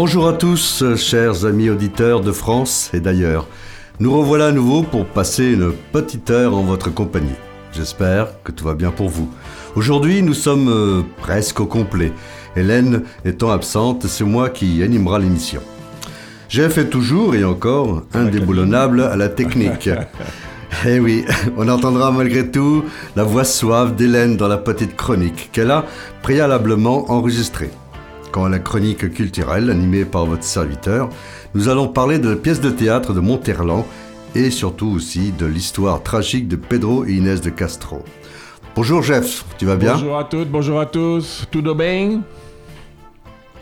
Bonjour à tous, chers amis auditeurs de France et d'ailleurs. Nous revoilà à nouveau pour passer une petite heure en votre compagnie. J'espère que tout va bien pour vous. Aujourd'hui, nous sommes presque au complet. Hélène étant absente, c'est moi qui animera l'émission. Jeff est toujours et encore indéboulonnable à la technique. Eh oui, on entendra malgré tout la voix suave d'Hélène dans la petite chronique qu'elle a préalablement enregistrée. Quant à la chronique culturelle animée par votre serviteur, nous allons parler de la pièce de théâtre de Montherlant et surtout aussi de l'histoire tragique de Pedro et Inès de Castro. Bonjour Jeff, tu vas bien ? Bonjour à toutes, bonjour à tous, tout va bien ?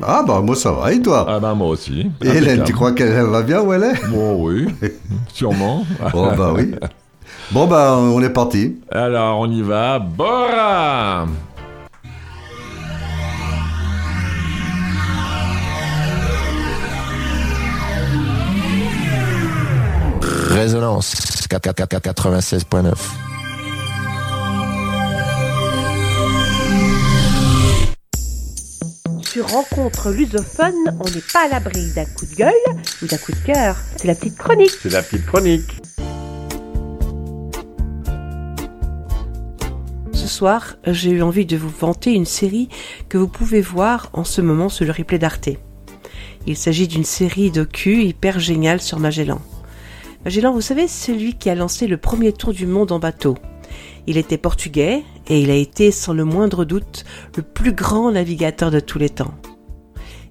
Ah bah moi ça va, et toi ? Ah bah moi aussi. Et Hélène, tu crois qu'elle va bien où elle est ? Bon oui, sûrement. Bon bah oui. Bon bah on est parti. Alors on y va, Bora ! Résonance 96.9. Sur Rencontres Lusophones, on n'est pas à l'abri d'un coup de gueule ou d'un coup de cœur. C'est la petite chronique. C'est la petite chronique. Ce soir, j'ai eu envie de vous vanter une série que vous pouvez voir en ce moment sur le replay d'Arte. Il s'agit d'une série docu hyper géniale sur Magellan. Magellan, vous savez, c'est lui qui a lancé le premier tour du monde en bateau. Il était portugais et il a été, sans le moindre doute, le plus grand navigateur de tous les temps.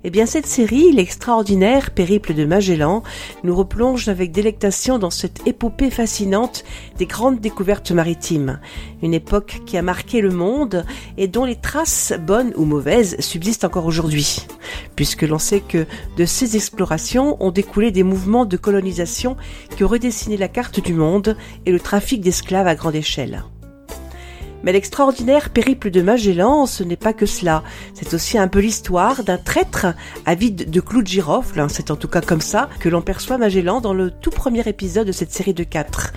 Eh bien, cette série, l'extraordinaire périple de Magellan, nous replonge avec délectation dans cette épopée fascinante des grandes découvertes maritimes. Une époque qui a marqué le monde et dont les traces, bonnes ou mauvaises, subsistent encore aujourd'hui. Puisque l'on sait que de ces explorations ont découlé des mouvements de colonisation qui ont redessiné la carte du monde et le trafic d'esclaves à grande échelle. Mais l'extraordinaire périple de Magellan, ce n'est pas que cela. C'est aussi un peu l'histoire d'un traître avide de clous de girofle. C'est en tout cas comme ça que l'on perçoit Magellan dans le tout premier épisode de cette série de 4.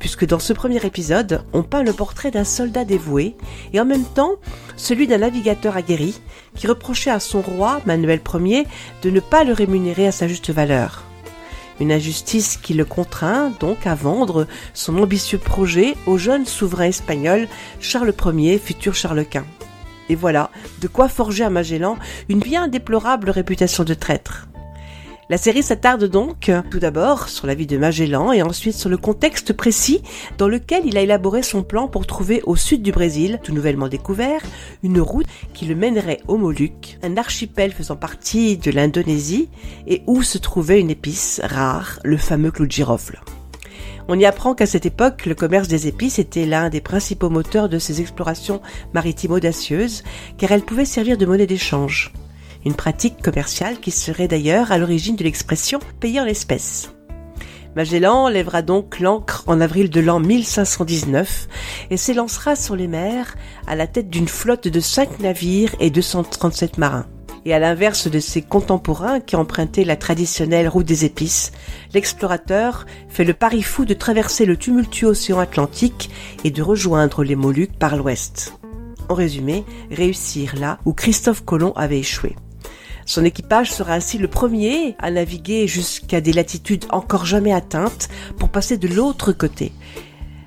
Puisque dans ce premier épisode, on peint le portrait d'un soldat dévoué et en même temps celui d'un navigateur aguerri qui reprochait à son roi, Manuel Ier, de ne pas le rémunérer à sa juste valeur. Une injustice qui le contraint donc à vendre son ambitieux projet au jeune souverain espagnol Charles Ier, futur Charles Quint. Et voilà, de quoi forger à Magellan une bien déplorable réputation de traître. La série s'attarde donc tout d'abord sur la vie de Magellan et ensuite sur le contexte précis dans lequel il a élaboré son plan pour trouver au sud du Brésil, tout nouvellement découvert, une route qui le mènerait aux Moluques, un archipel faisant partie de l'Indonésie et où se trouvait une épice rare, le fameux clou de girofle. On y apprend qu'à cette époque, le commerce des épices était l'un des principaux moteurs de ces explorations maritimes audacieuses car elles pouvaient servir de monnaie d'échange. Une pratique commerciale qui serait d'ailleurs à l'origine de l'expression « payer en espèces ». Magellan lèvera donc l'ancre en avril de l'an 1519 et s'élancera sur les mers à la tête d'une flotte de 5 navires et 237 marins. Et à l'inverse de ses contemporains qui empruntaient la traditionnelle route des épices, l'explorateur fait le pari fou de traverser le tumultueux océan Atlantique et de rejoindre les Moluques par l'ouest. En résumé, réussir là où Christophe Colomb avait échoué. Son équipage sera ainsi le premier à naviguer jusqu'à des latitudes encore jamais atteintes pour passer de l'autre côté.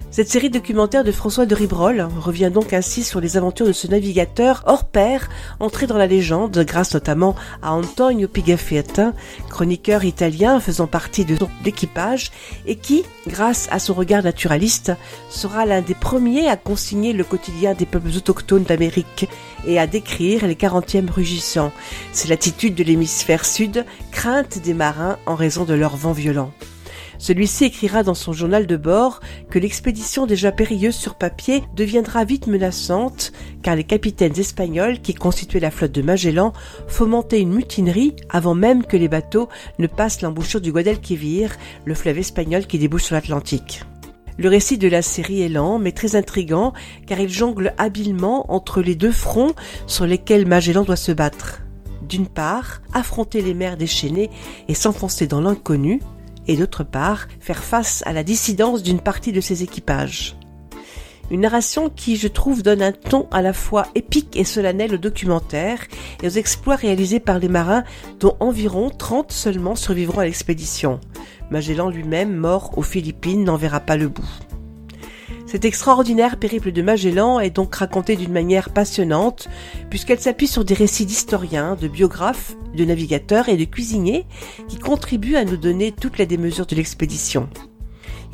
Cette série documentaire de François de Ribrol revient donc ainsi sur les aventures de ce navigateur hors pair, entré dans la légende grâce notamment à Antonio Pigafetta, chroniqueur italien faisant partie de son équipage et qui, grâce à son regard naturaliste, sera l'un des premiers à consigner le quotidien des peuples autochtones d'Amérique et à décrire les 40e rugissants, ces latitudes de l'hémisphère sud, crainte des marins en raison de leurs vents violents. Celui-ci écrira dans son journal de bord que l'expédition déjà périlleuse sur papier deviendra vite menaçante car les capitaines espagnols qui constituaient la flotte de Magellan fomentaient une mutinerie avant même que les bateaux ne passent l'embouchure du Guadalquivir, le fleuve espagnol qui débouche sur l'Atlantique. Le récit de la série est lent mais très intrigant car il jongle habilement entre les deux fronts sur lesquels Magellan doit se battre. D'une part, affronter les mers déchaînées et s'enfoncer dans l'inconnu, et d'autre part, faire face à la dissidence d'une partie de ses équipages. Une narration qui, je trouve, donne un ton à la fois épique et solennel au documentaire et aux exploits réalisés par les marins, dont environ 30 seulement survivront à l'expédition. Magellan lui-même, mort aux Philippines, n'en verra pas le bout. Cet extraordinaire périple de Magellan est donc raconté d'une manière passionnante, puisqu'elle s'appuie sur des récits d'historiens, de biographes, de navigateurs et de cuisiniers qui contribuent à nous donner toute la démesure de l'expédition.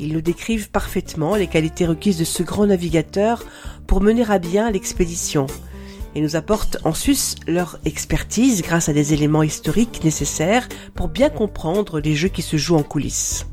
Ils nous décrivent parfaitement les qualités requises de ce grand navigateur pour mener à bien l'expédition et nous apportent en sus leur expertise grâce à des éléments historiques nécessaires pour bien comprendre les jeux qui se jouent en coulisses.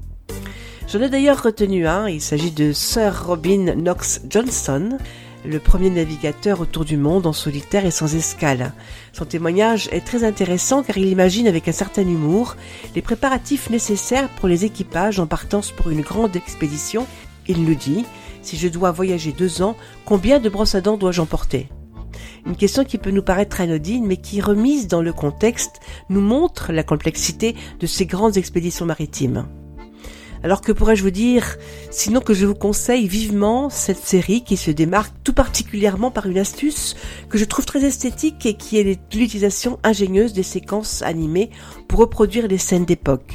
J'en ai d'ailleurs retenu un, il s'agit de Sir Robin Knox Johnston, le premier navigateur autour du monde en solitaire et sans escale. Son témoignage est très intéressant car il imagine avec un certain humour les préparatifs nécessaires pour les équipages en partance pour une grande expédition. Il nous dit « Si je dois voyager 2 ans, combien de brosses à dents dois-je emporter ?» Une question qui peut nous paraître anodine mais qui, remise dans le contexte, nous montre la complexité de ces grandes expéditions maritimes. Alors que pourrais-je vous dire, sinon que je vous conseille vivement cette série qui se démarque tout particulièrement par une astuce que je trouve très esthétique et qui est l'utilisation ingénieuse des séquences animées pour reproduire les scènes d'époque.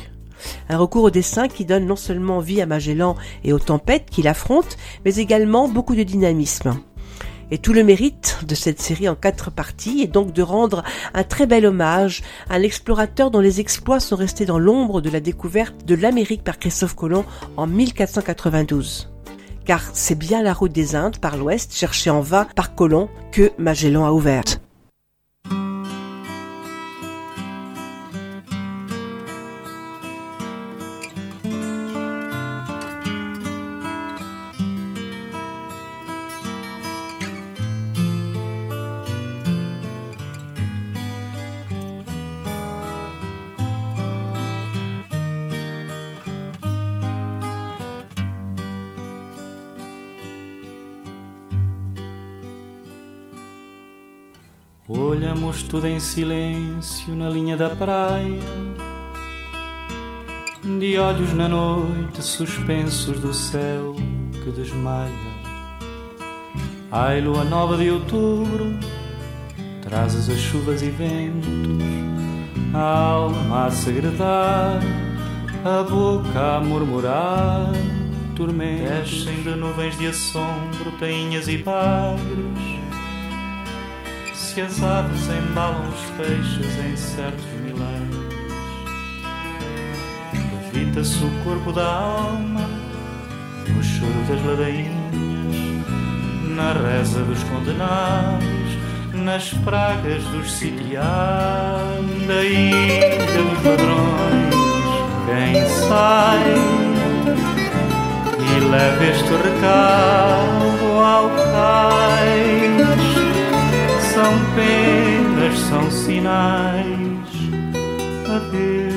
Un recours au dessin qui donne non seulement vie à Magellan et aux tempêtes qu'il affronte, mais également beaucoup de dynamisme. Et tout le mérite de cette série en 4 parties est donc de rendre un très bel hommage à l'explorateur dont les exploits sont restés dans l'ombre de la découverte de l'Amérique par Christophe Colomb en 1492. Car c'est bien la route des Indes par l'ouest, cherchée en vain par Colomb, que Magellan a ouverte. Olhamos tudo em silêncio na linha da praia, de olhos na noite suspensos do céu que desmaia. Ai, lua nova de outubro, trazes as chuvas e ventos, a alma a segredar, a boca a murmurar, tormentos. Descem de nuvens de assombro, tainhas e bagres, que as aves embalam os peixes em certos milagres. Levita-se o corpo da alma no choro das ladainhas, na reza dos condenados, nas pragas dos sitiados, da ilha dos ladrões. Quem sai e leva este recado ao cais, são penas, são sinais, adeus.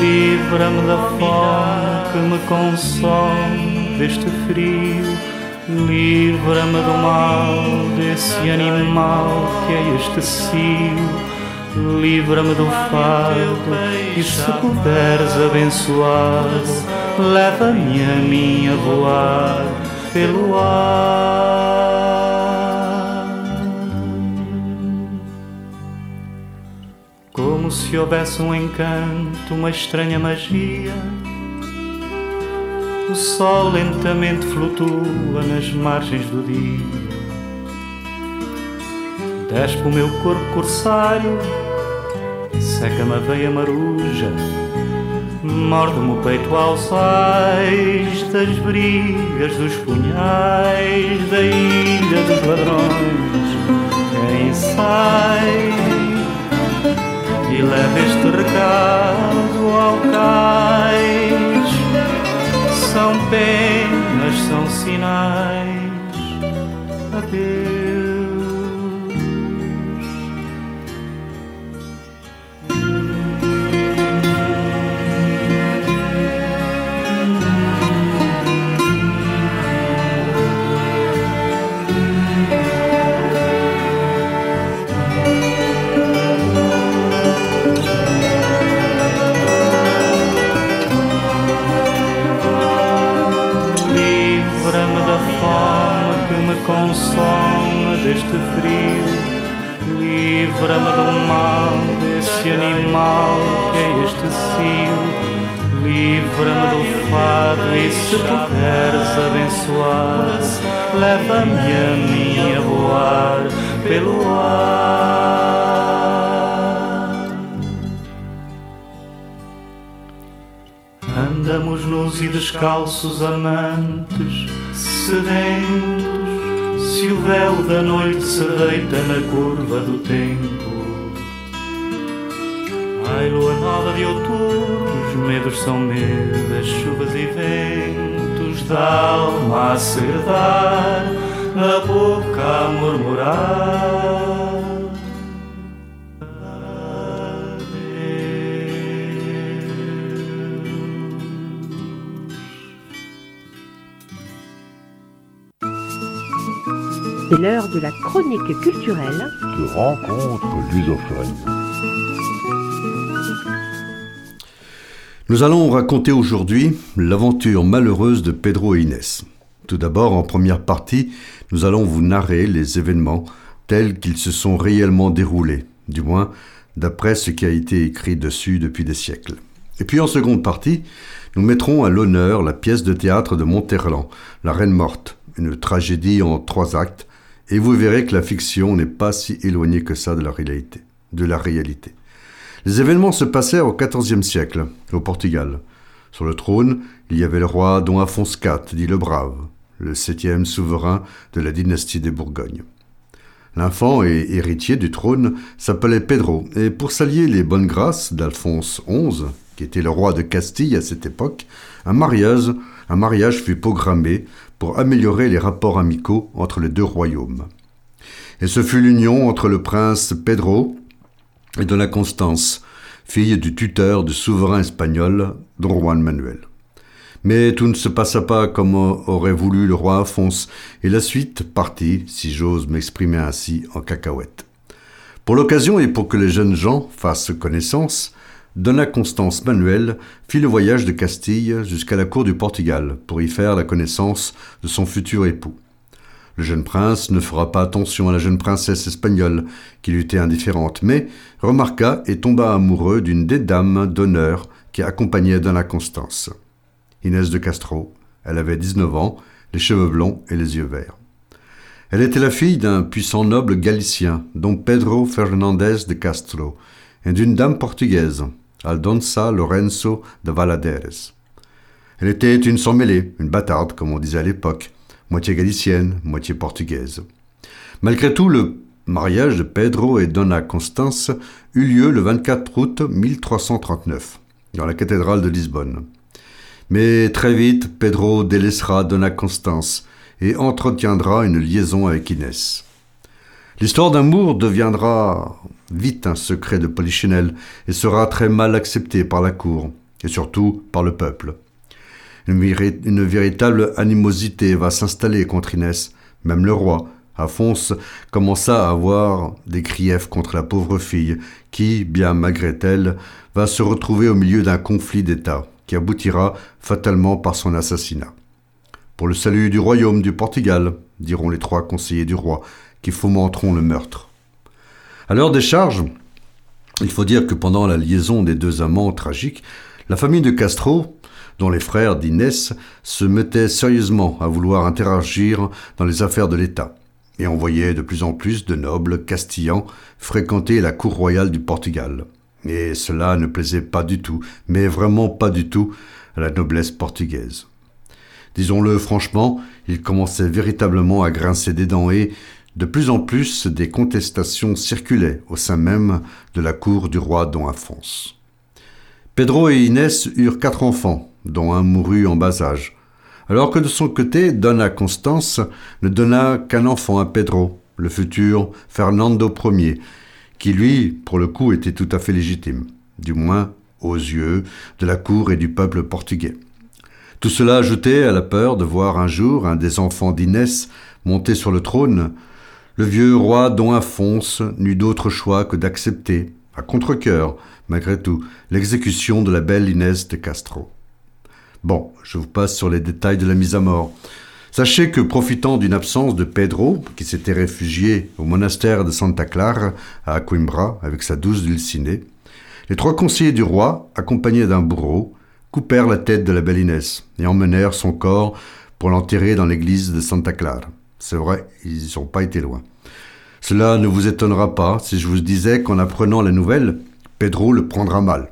Livra-me da fome que me consome, deste frio. Livra-me do mal, desse animal que é este cio. Livra-me do fardo e se puderes abençoado, leva-me a mim a voar pelo ar. Como se houvesse um encanto, uma estranha magia. O sol lentamente flutua nas margens do dia. Despe o meu corpo corsário, seca-me a veia maruja, morde-me o peito aos ais das brigas, dos punhais, da ilha dos ladrões. Quem sai e leva este recado ao cais, são penas, são sinais, adeus. doce animal que é este cio, livra-me do fado e se puderes abençoar, leva-me a mim a voar pelo ar. Andamos nus e descalços amantes, sedentos, se o véu da noite se deita na curva do tempo. Ai, lua nova de outubro, os medos são medos, as chuvas e ventos da alma a segredar, na boca a murmurar. C'est l'heure de la chronique culturelle de Rencontres Lusophones. Nous allons raconter aujourd'hui l'aventure malheureuse de Pedro et Inès. Tout d'abord, en première partie, nous allons vous narrer les événements tels qu'ils se sont réellement déroulés, du moins d'après ce qui a été écrit dessus depuis des siècles. Et puis en seconde partie, nous mettrons à l'honneur la pièce de théâtre de Montherlant, La Reine Morte, une tragédie en 3 actes, et vous verrez que la fiction n'est pas si éloignée que ça de la réalité. Les événements se passèrent au XIVe siècle, au Portugal. Sur le trône, il y avait le roi Don Alphonse IV, dit le Brave, le 7e souverain de la dynastie des Bourgognes. L'enfant et héritier du trône s'appelait Pedro, et pour s'allier les bonnes grâces d'Alphonse XI, qui était le roi de Castille à cette époque, un mariage fut programmé pour améliorer les rapports amicaux entre les deux royaumes. Et ce fut l'union entre le prince Pedro et Dona Constance, fille du tuteur du souverain espagnol, don Juan Manuel. Mais tout ne se passa pas comme aurait voulu le roi Alphonse, et la suite partit, si j'ose m'exprimer ainsi, en cacahuète. Pour l'occasion et pour que les jeunes gens fassent connaissance, Dona Constance Manuel fit le voyage de Castille jusqu'à la cour du Portugal pour y faire la connaissance de son futur époux. Le jeune prince ne fera pas attention à la jeune princesse espagnole qui lui était indifférente, mais remarqua et tomba amoureux d'une des dames d'honneur qui accompagnait Dona Constance. Inès de Castro, elle avait 19 ans, les cheveux blonds et les yeux verts. Elle était la fille d'un puissant noble galicien, don Pedro Fernandez de Castro, et d'une dame portugaise, Aldonça Lorenzo de Valadares. Elle était une sans-mêlée, une bâtarde, comme on disait à l'époque, moitié galicienne, moitié portugaise. Malgré tout, le mariage de Pedro et Dona Constance eut lieu le 24 août 1339, dans la cathédrale de Lisbonne. Mais très vite, Pedro délaissera Dona Constance et entretiendra une liaison avec Inès. L'histoire d'amour deviendra vite un secret de polichinelle et sera très mal acceptée par la cour et surtout par le peuple. Une véritable animosité va s'installer contre Inès. Même le roi, Alphonse, commença à avoir des griefs contre la pauvre fille qui, bien malgré elle, va se retrouver au milieu d'un conflit d'État qui aboutira fatalement par son assassinat. Pour le salut du royaume du Portugal, diront les 3 conseillers du roi, qui fomenteront le meurtre. À l'heure des charges, il faut dire que pendant la liaison des 2 amants tragiques, la famille de Castro, dont les frères d'Inès, se mettait sérieusement à vouloir interagir dans les affaires de l'État, et on voyait de plus en plus de nobles castillans fréquenter la cour royale du Portugal. Et cela ne plaisait pas du tout, mais vraiment pas du tout, à la noblesse portugaise. Disons-le franchement, il commençait véritablement à grincer des dents et, de plus en plus, des contestations circulaient au sein même de la cour du roi Don Alphonse. Pedro et Inès eurent 4 enfants, dont un mourut en bas âge, alors que de son côté, Dona Constance ne donna qu'un enfant à Pedro, le futur Fernando Ier, qui lui, pour le coup, était tout à fait légitime, du moins aux yeux de la cour et du peuple portugais. Tout cela ajouté à la peur de voir un jour un des enfants d'Inès monter sur le trône. Le vieux roi Don Alphonse n'eut d'autre choix que d'accepter, à contre-cœur, malgré tout, l'exécution de la belle Inès de Castro. Bon, je vous passe sur les détails de la mise à mort. Sachez que, profitant d'une absence de Pedro, qui s'était réfugié au monastère de Santa Clara, à Coimbra, avec sa douce Dulcinée, Les trois conseillers du roi, accompagnés d'un bourreau, coupèrent la tête de la belle Inès et emmenèrent son corps pour l'enterrer dans l'église de Santa Clara. C'est vrai, ils n'y ont pas été loin. Cela ne vous étonnera pas si je vous disais qu'en apprenant la nouvelle, Pedro le prendra mal.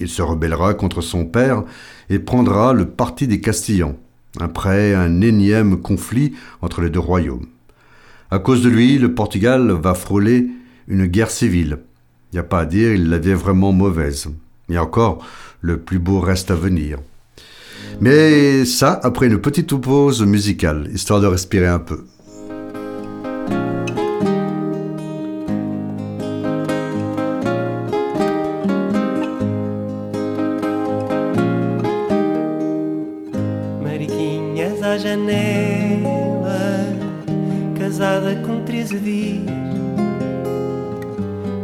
Il se rebellera contre son père et prendra le parti des Castillans, après un énième conflit entre les deux royaumes. À cause de lui, le Portugal va frôler une guerre civile. Il n'y a pas à dire, il l'avait vraiment mauvaise. Et encore, le plus beau reste à venir. Mais ça, après une petite pause musicale, histoire de respirer un peu. Mariquinhas à janela, casada com 13 dias.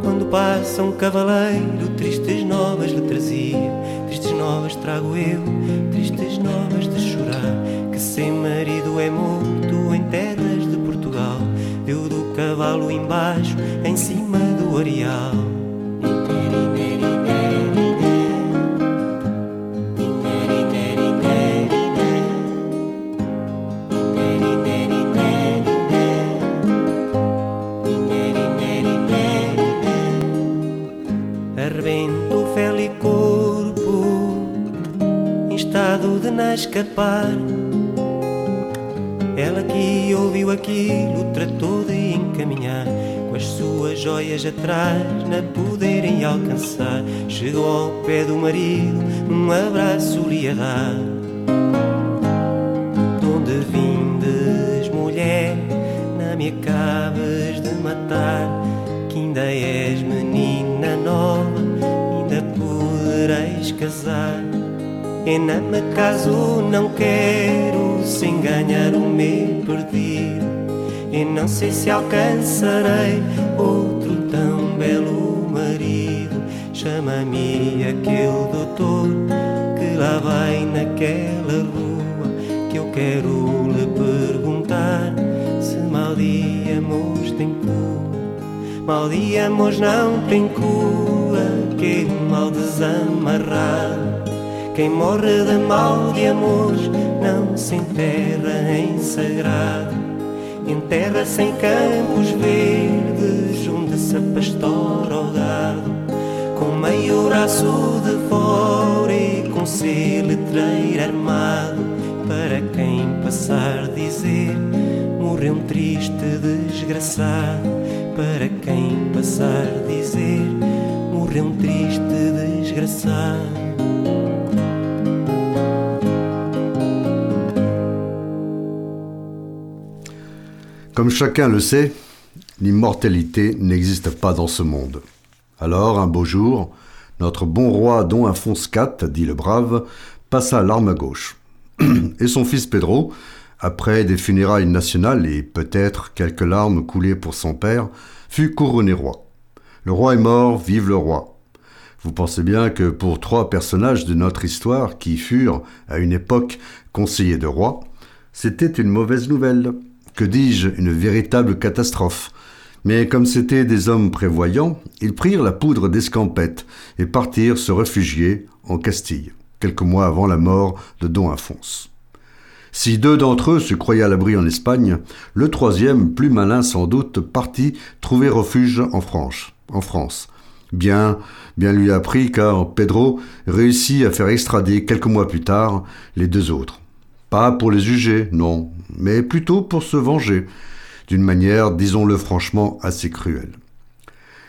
Quando passa cavaleiro, tristes novas lhe trazia. Tristes novas trago eu, tristes novas de chorar. Que sem marido é morto em terras de Portugal. Deu do cavalo embaixo, em cima do areal. Escapar. Ela que ouviu aquilo tratou de encaminhar, com as suas joias atrás na poderem alcançar. Chegou ao pé do marido, abraço lhe a dar. Donde vindes, mulher, não me acabas de matar, que ainda és menina nova, ainda podereis casar. E não me caso, não quero, sem ganhar o meu perdido. E não sei se alcançarei outro tão belo marido. Chama-me aquele doutor que lá vai naquela rua, que eu quero lhe perguntar se maldiamos tem cura. Maldiamos não tem cura, que mal desamarrar. Quem morre de mal de amor não se enterra em sagrado. Enterra sem campos verdes onde se apastora o gado, com meio braço de fora e com seu letreiro armado. Para quem passar dizer morreu triste desgraçado. Para quem passar dizer morreu triste desgraçado. Comme chacun le sait, l'immortalité n'existe pas dans ce monde. Alors, un beau jour, notre bon roi Don Alphonse IV, dit le brave, passa l'arme à gauche. Et son fils Pedro, après des funérailles nationales et peut-être quelques larmes coulées pour son père, fut couronné roi. Le roi est mort, vive le roi. Vous pensez bien que pour trois personnages de notre histoire qui furent, à une époque, conseillers de roi, c'était une mauvaise nouvelle. Que dis-je, une véritable catastrophe. Mais comme c'étaient des hommes prévoyants, ils prirent la poudre d'escampette et partirent se réfugier en Castille, quelques mois avant la mort de Don Alphonse. Si deux d'entre eux se croyaient à l'abri en Espagne, le troisième, plus malin sans doute, partit trouver refuge en France. Bien lui appris, car Pedro réussit à faire extrader quelques mois plus tard les deux autres. Pas pour les juger, non, mais plutôt pour se venger, d'une manière, disons-le franchement, assez cruelle.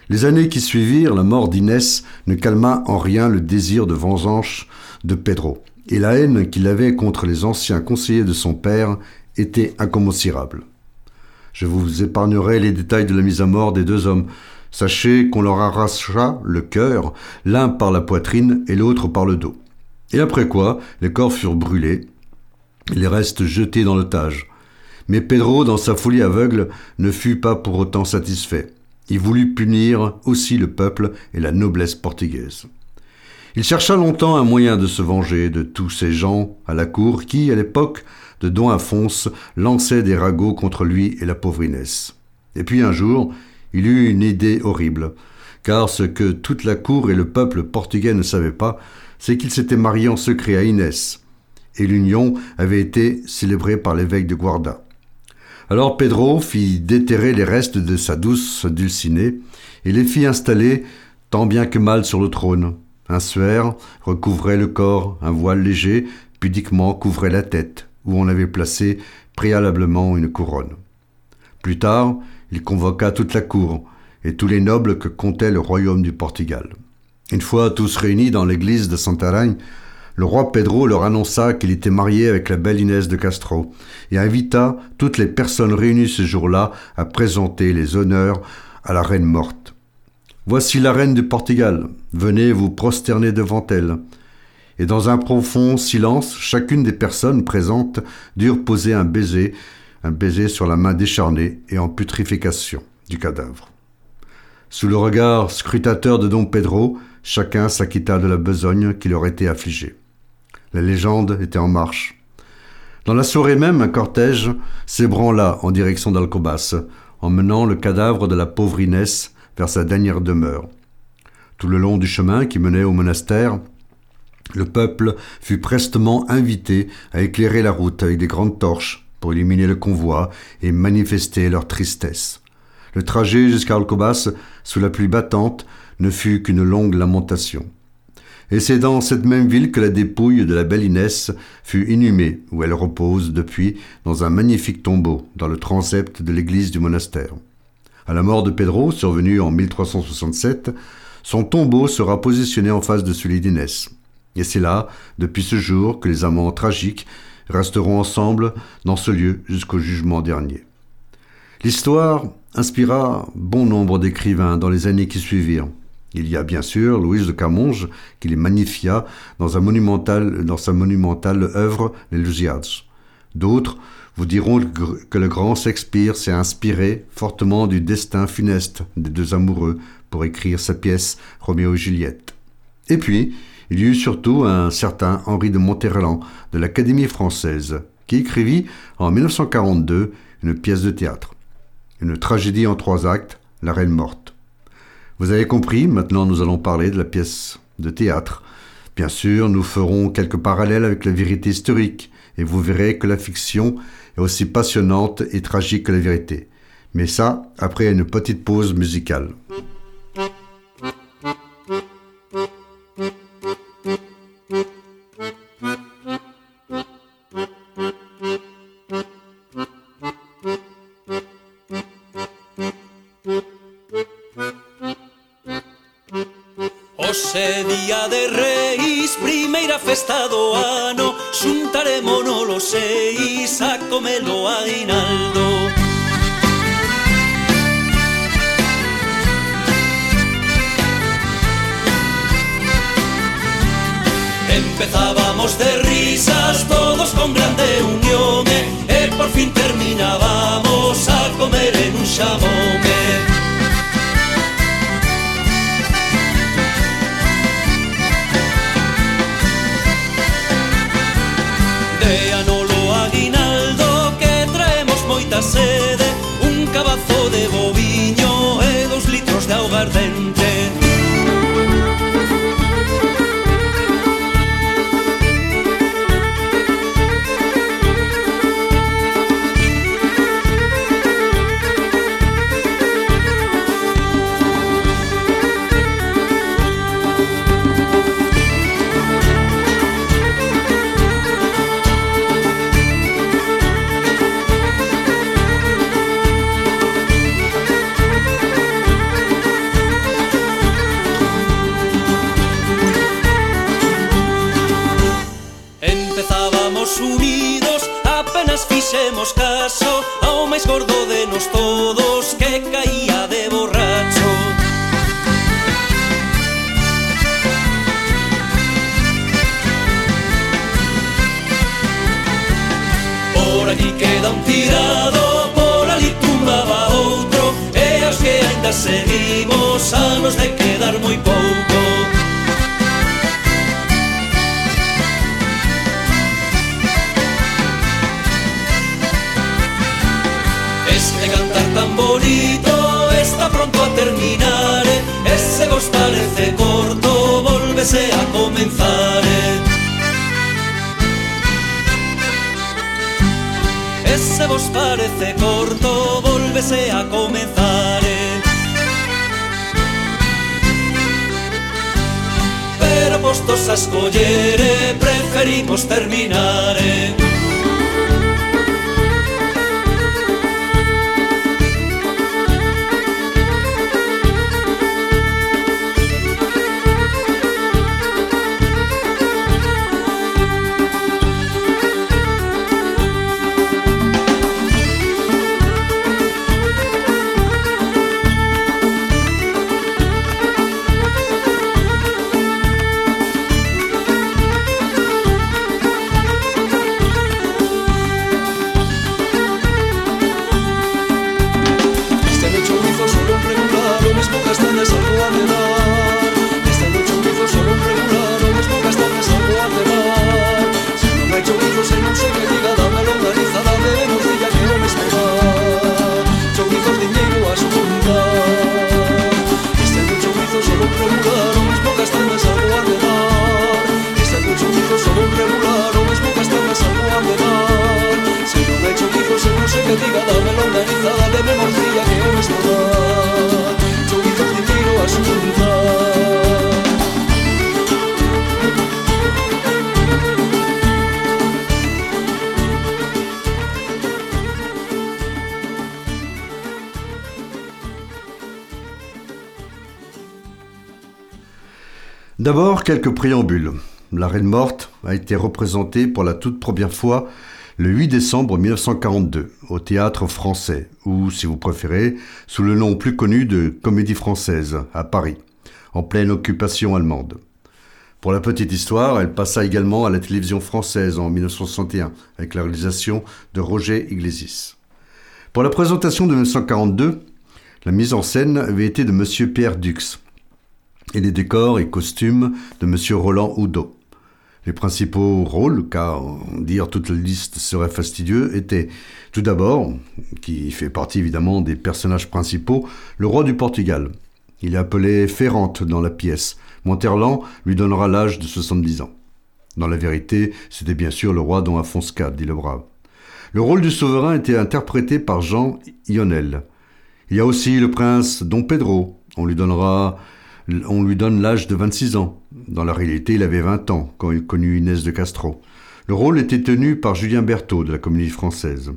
Les années qui suivirent, la mort d'Inès ne calma en rien le désir de vengeance de Pedro, et la haine qu'il avait contre les anciens conseillers de son père était incommensurable. Je vous épargnerai les détails de la mise à mort des deux hommes. Sachez qu'on leur arracha le cœur, l'un par la poitrine et l'autre par le dos. Et après quoi, les corps furent brûlés, les restes jetés dans l'otage. Mais Pedro, dans sa folie aveugle, ne fut pas pour autant satisfait. Il voulut punir aussi le peuple et la noblesse portugaise. Il chercha longtemps un moyen de se venger de tous ces gens à la cour qui, à l'époque de Don Alphonse, lançaient des ragots contre lui et la pauvre Inès. Et puis un jour, il eut une idée horrible, car ce que toute la cour et le peuple portugais ne savaient pas, c'est qu'il s'était marié en secret à Inès, et l'union avait été célébrée par l'évêque de Guarda. Alors Pedro fit déterrer les restes de sa douce Dulcinée et les fit installer tant bien que mal sur le trône. Un suaire recouvrait le corps, un voile léger pudiquement couvrait la tête, où on avait placé préalablement une couronne. Plus tard, il convoqua toute la cour et tous les nobles que comptait le royaume du Portugal. Une fois tous réunis dans l'église de Santarém, le roi Pedro leur annonça qu'il était marié avec la belle Inès de Castro et invita toutes les personnes réunies ce jour-là à présenter les honneurs à la reine morte. « Voici la reine du Portugal, venez vous prosterner devant elle. » Et dans un profond silence, chacune des personnes présentes durent poser un baiser sur la main décharnée et en putréfaction du cadavre. Sous le regard scrutateur de don Pedro, chacun s'acquitta de la besogne qui leur était affligée. La légende était en marche. Dans la soirée même, un cortège s'ébranla en direction d'Alcobace, emmenant le cadavre de la pauvre Inès vers sa dernière demeure. Tout le long du chemin qui menait au monastère, le peuple fut prestement invité à éclairer la route avec des grandes torches pour illuminer le convoi et manifester leur tristesse. Le trajet jusqu'à Alcobace, sous la pluie battante, ne fut qu'une longue lamentation. Et c'est dans cette même ville que la dépouille de la belle Inès fut inhumée, où elle repose depuis dans un magnifique tombeau, dans le transept de l'église du monastère. À la mort de Pedro, survenue en 1367, son tombeau sera positionné en face de celui d'Inès. Et c'est là, depuis ce jour, que les amants tragiques resteront ensemble dans ce lieu jusqu'au jugement dernier. L'histoire inspira bon nombre d'écrivains dans les années qui suivirent. Il y a bien sûr Louise de Camonge qui les magnifia dans sa monumentale œuvre « Les Lusíadas ». D'autres vous diront que le grand Shakespeare s'est inspiré fortement du destin funeste des deux amoureux pour écrire sa pièce « Roméo et Juliette ». Et puis, il y eut surtout un certain Henri de Montherlant de l'Académie française qui écrivit en 1942 une pièce de théâtre. Une tragédie en 3 actes, La Reine Morte. Vous avez compris, maintenant nous allons parler de la pièce de théâtre. Bien sûr, nous ferons quelques parallèles avec la vérité historique, et vous verrez que la fiction est aussi passionnante et tragique que la vérité. Mais ça, après une petite pause musicale. Empezábamos de risas, todos con grande unión, por fin terminábamos a comer en un xamón. De anolo aguinaldo que traemos moita sede, un cabazo de boviño e 2 litros de augardente. Fixemos caso ao máis gordo de nos todos que caía de borracho. Por allí queda un tirado, por allí tumbaba outro, e os que ainda seguimos a nos de quedar moi pouco. Este cantar tan bonito está pronto a terminar, ese os parece corto, volvese a comenzar. Ese vos parece corto, volvese a comenzar. Pero postos a escoller, preferimos terminar. D'abord, quelques préambules. La Reine Morte a été représentée pour la toute première fois le 8 décembre 1942 au Théâtre Français, ou si vous préférez, sous le nom plus connu de Comédie Française, à Paris, en pleine occupation allemande. Pour la petite histoire, elle passa également à la télévision française en 1961, avec la réalisation de Roger Iglesias. Pour la présentation de 1942, la mise en scène avait été de M. Pierre Dux, et les décors et costumes de M. Roland Houdot. Les principaux rôles, car dire toute la liste serait fastidieux, étaient tout d'abord, qui fait partie évidemment des personnages principaux, le roi du Portugal. Il est appelé Ferrante dans la pièce. Montherlant lui donnera l'âge de 70 ans. Dans la vérité, c'était bien sûr le roi don Alphonse IV, dit le brave. Le rôle du souverain était interprété par Jean Ionel. Il y a aussi le prince don Pedro. On lui donne l'âge de 26 ans. Dans la réalité, il avait 20 ans quand il connut Inès de Castro. Le rôle était tenu par Julien Berthaud de la Comédie Française.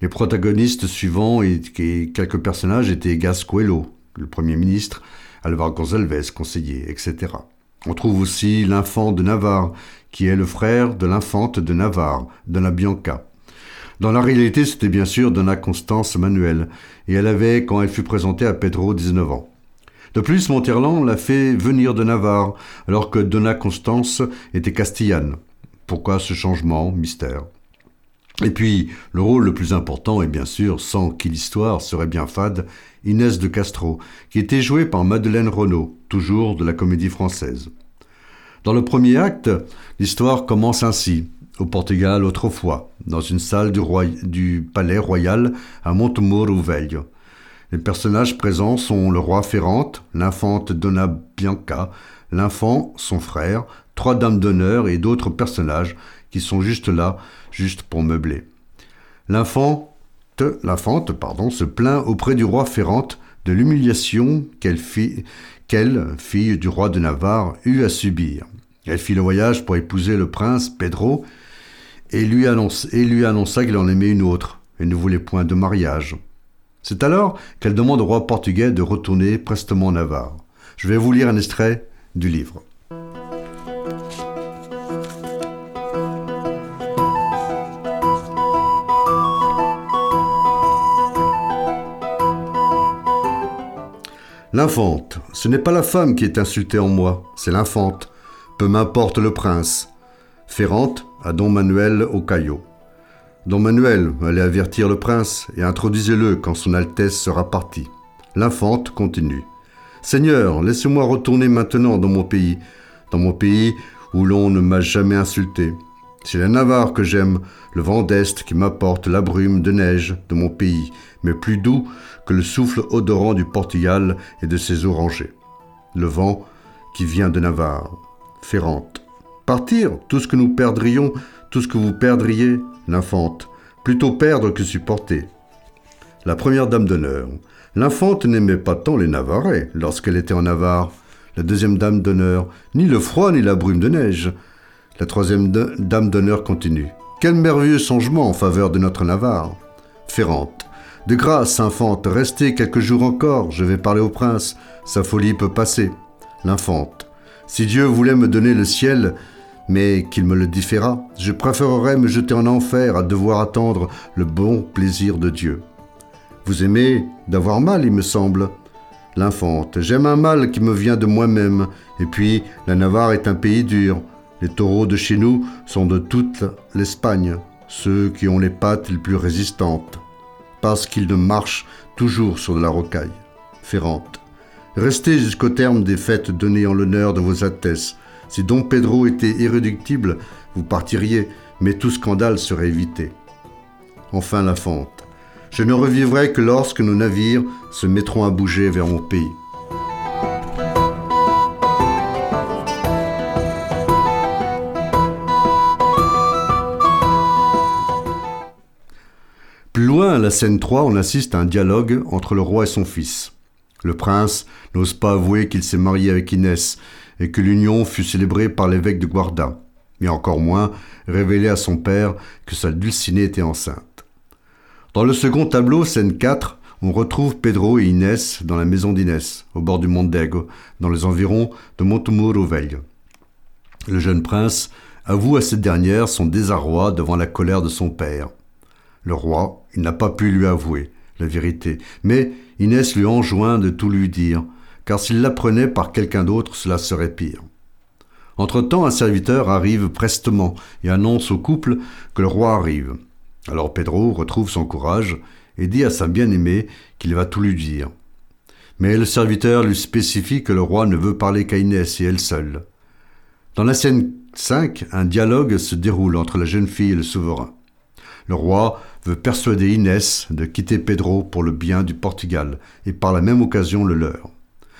Les protagonistes suivants et quelques personnages étaient Egas Coelho, le Premier ministre, Alvaro Gonzalvez, conseiller, etc. On trouve aussi l'infant de Navarre, qui est le frère de l'infante de Navarre, Dona Bianca. Dans la réalité, c'était bien sûr Dona Constance Manuel, et elle avait, quand elle fut présentée à Pedro, 19 ans. De plus, Montherlant l'a fait venir de Navarre, alors que Dona Constance était castillane. Pourquoi ce changement ? Mystère. Et puis, le rôle le plus important, et bien sûr, sans qui l'histoire serait bien fade, Inès de Castro, qui était jouée par Madeleine Renaud, toujours de la Comédie Française. Dans le premier acte, l'histoire commence ainsi, au Portugal autrefois, dans une salle du palais royal à Montemor-o-Velho. Les personnages présents sont le roi Ferrante, l'infante Dona Bianca, l'infant, son frère, trois dames d'honneur et d'autres personnages qui sont juste là, juste pour meubler. L'infante, se plaint auprès du roi Ferrante de l'humiliation qu'elle, fille du roi de Navarre, eut à subir. Elle fit le voyage pour épouser le prince Pedro et lui annonça qu'il en aimait une autre et ne voulait point de mariage. C'est alors qu'elle demande au roi portugais de retourner prestement en Navarre. Je vais vous lire un extrait du livre. L'infante, ce n'est pas la femme qui est insultée en moi, c'est l'infante. Peu m'importe le prince. Ferrante à don Manuel au Caillot. Don Manuel, allez avertir le prince et introduisez-le quand son Altesse sera partie. L'infante continue. « Seigneur, laissez-moi retourner maintenant dans mon pays où l'on ne m'a jamais insulté. C'est la Navarre que j'aime, le vent d'Est qui m'apporte la brume de neige de mon pays, mais plus doux que le souffle odorant du Portugal et de ses orangers. le vent qui vient de Navarre, Ferrante. Partir, tout ce que nous perdrions, tout ce que vous perdriez, l'infante, plutôt perdre que supporter. La première dame d'honneur. L'infante n'aimait pas tant les Navarrais lorsqu'elle était en Navarre. La deuxième dame d'honneur, ni le froid ni la brume de neige. La troisième dame d'honneur continue. Quel merveilleux changement en faveur de notre Navarre. Ferrante. De grâce, infante, restez quelques jours encore, je vais parler au prince, sa folie peut passer. L'infante. Si Dieu voulait me donner le ciel, mais qu'il me le différât, je préférerais me jeter en enfer à devoir attendre le bon plaisir de Dieu. Vous aimez d'avoir mal, il me semble. L'infante. J'aime un mal qui me vient de moi-même. Et puis, la Navarre est un pays dur. Les taureaux de chez nous sont de toute l'Espagne, ceux qui ont les pattes les plus résistantes, parce qu'ils ne marchent toujours sur de la rocaille. Ferrante. Restez jusqu'au terme des fêtes données en l'honneur de vos altesses. Si don Pedro était irréductible, vous partiriez, mais tout scandale serait évité. Enfin, l'infante. Je ne revivrai que lorsque nos navires se mettront à bouger vers mon pays. Plus loin, à la scène 3, on assiste à un dialogue entre le roi et son fils. Le prince n'ose pas avouer qu'il s'est marié avec Inès et que l'union fut célébrée par l'évêque de Guarda, mais encore moins révéler à son père que sa dulcinée était enceinte. Dans le second tableau, scène 4, on retrouve Pedro et Inès dans la maison d'Inès, au bord du Mondego, dans les environs de Montemor-o-Velho. Le jeune prince avoue à cette dernière son désarroi devant la colère de son père. Le roi, il n'a pas pu lui avouer la vérité, mais Inès lui enjoint de tout lui dire, car s'il l'apprenait par quelqu'un d'autre, cela serait pire. Entre-temps, un serviteur arrive prestement et annonce au couple que le roi arrive. Alors Pedro retrouve son courage et dit à sa bien-aimée qu'il va tout lui dire. Mais le serviteur lui spécifie que le roi ne veut parler qu'à Inès et elle seule. Dans la scène 5, un dialogue se déroule entre la jeune fille et le souverain. Le roi veut persuader Inès de quitter Pedro pour le bien du Portugal et par la même occasion le leur.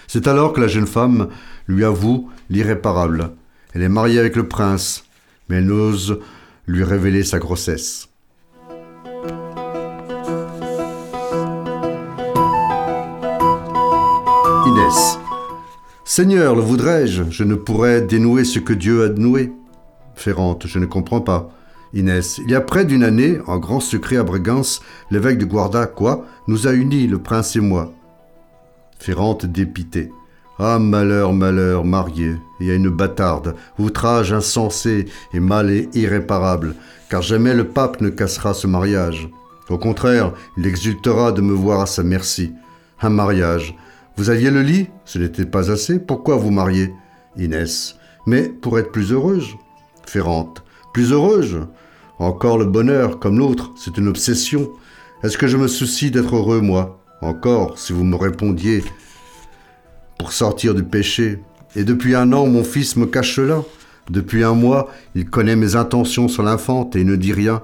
C'est alors que la jeune femme lui avoue l'irréparable. Elle est mariée avec le prince, mais elle n'ose lui révéler sa grossesse. Inès. Seigneur, le voudrais-je, je ne pourrais dénouer ce que Dieu a noué. Ferrante, je ne comprends pas. Inès, il y a près d'une année, en grand secret à Brégance, l'évêque de Guarda, quoi, nous a unis, le prince et moi. Ferrante, dépitée. Ah, malheur, malheur, marié, et à une bâtarde, outrage insensé et mal et irréparable, car jamais le pape ne cassera ce mariage. Au contraire, il exultera de me voir à sa merci. Un mariage. Vous aviez le lit ? Ce n'était pas assez. Pourquoi vous mariez ? Inès. Mais pour être plus heureuse. Ferrante. Plus heureuse ? Encore le bonheur, comme l'autre, c'est une obsession. Est-ce que je me soucie d'être heureux, moi ? Encore, si vous me répondiez, pour sortir du péché. Et depuis 1 an, mon fils me cache cela. Depuis 1 mois, il connaît mes intentions sur l'infante et il ne dit rien.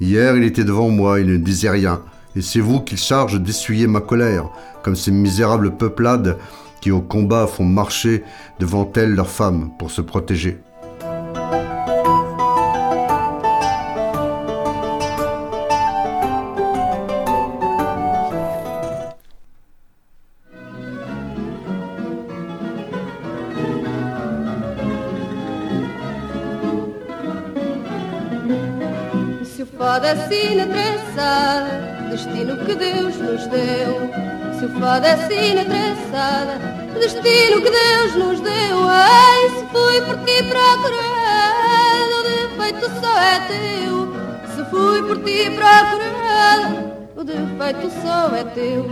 Hier, il était devant moi, il ne disait rien. Et c'est vous qu'il charge d'essuyer ma colère, comme ces misérables peuplades qui au combat font marcher devant elles leurs femmes pour se protéger. Destino que Deus nos deu, se o fado é sina trançada, destino que Deus nos deu, ai, se fui por ti procurado, o defeito só é teu, se fui por ti procurado, o defeito só é teu,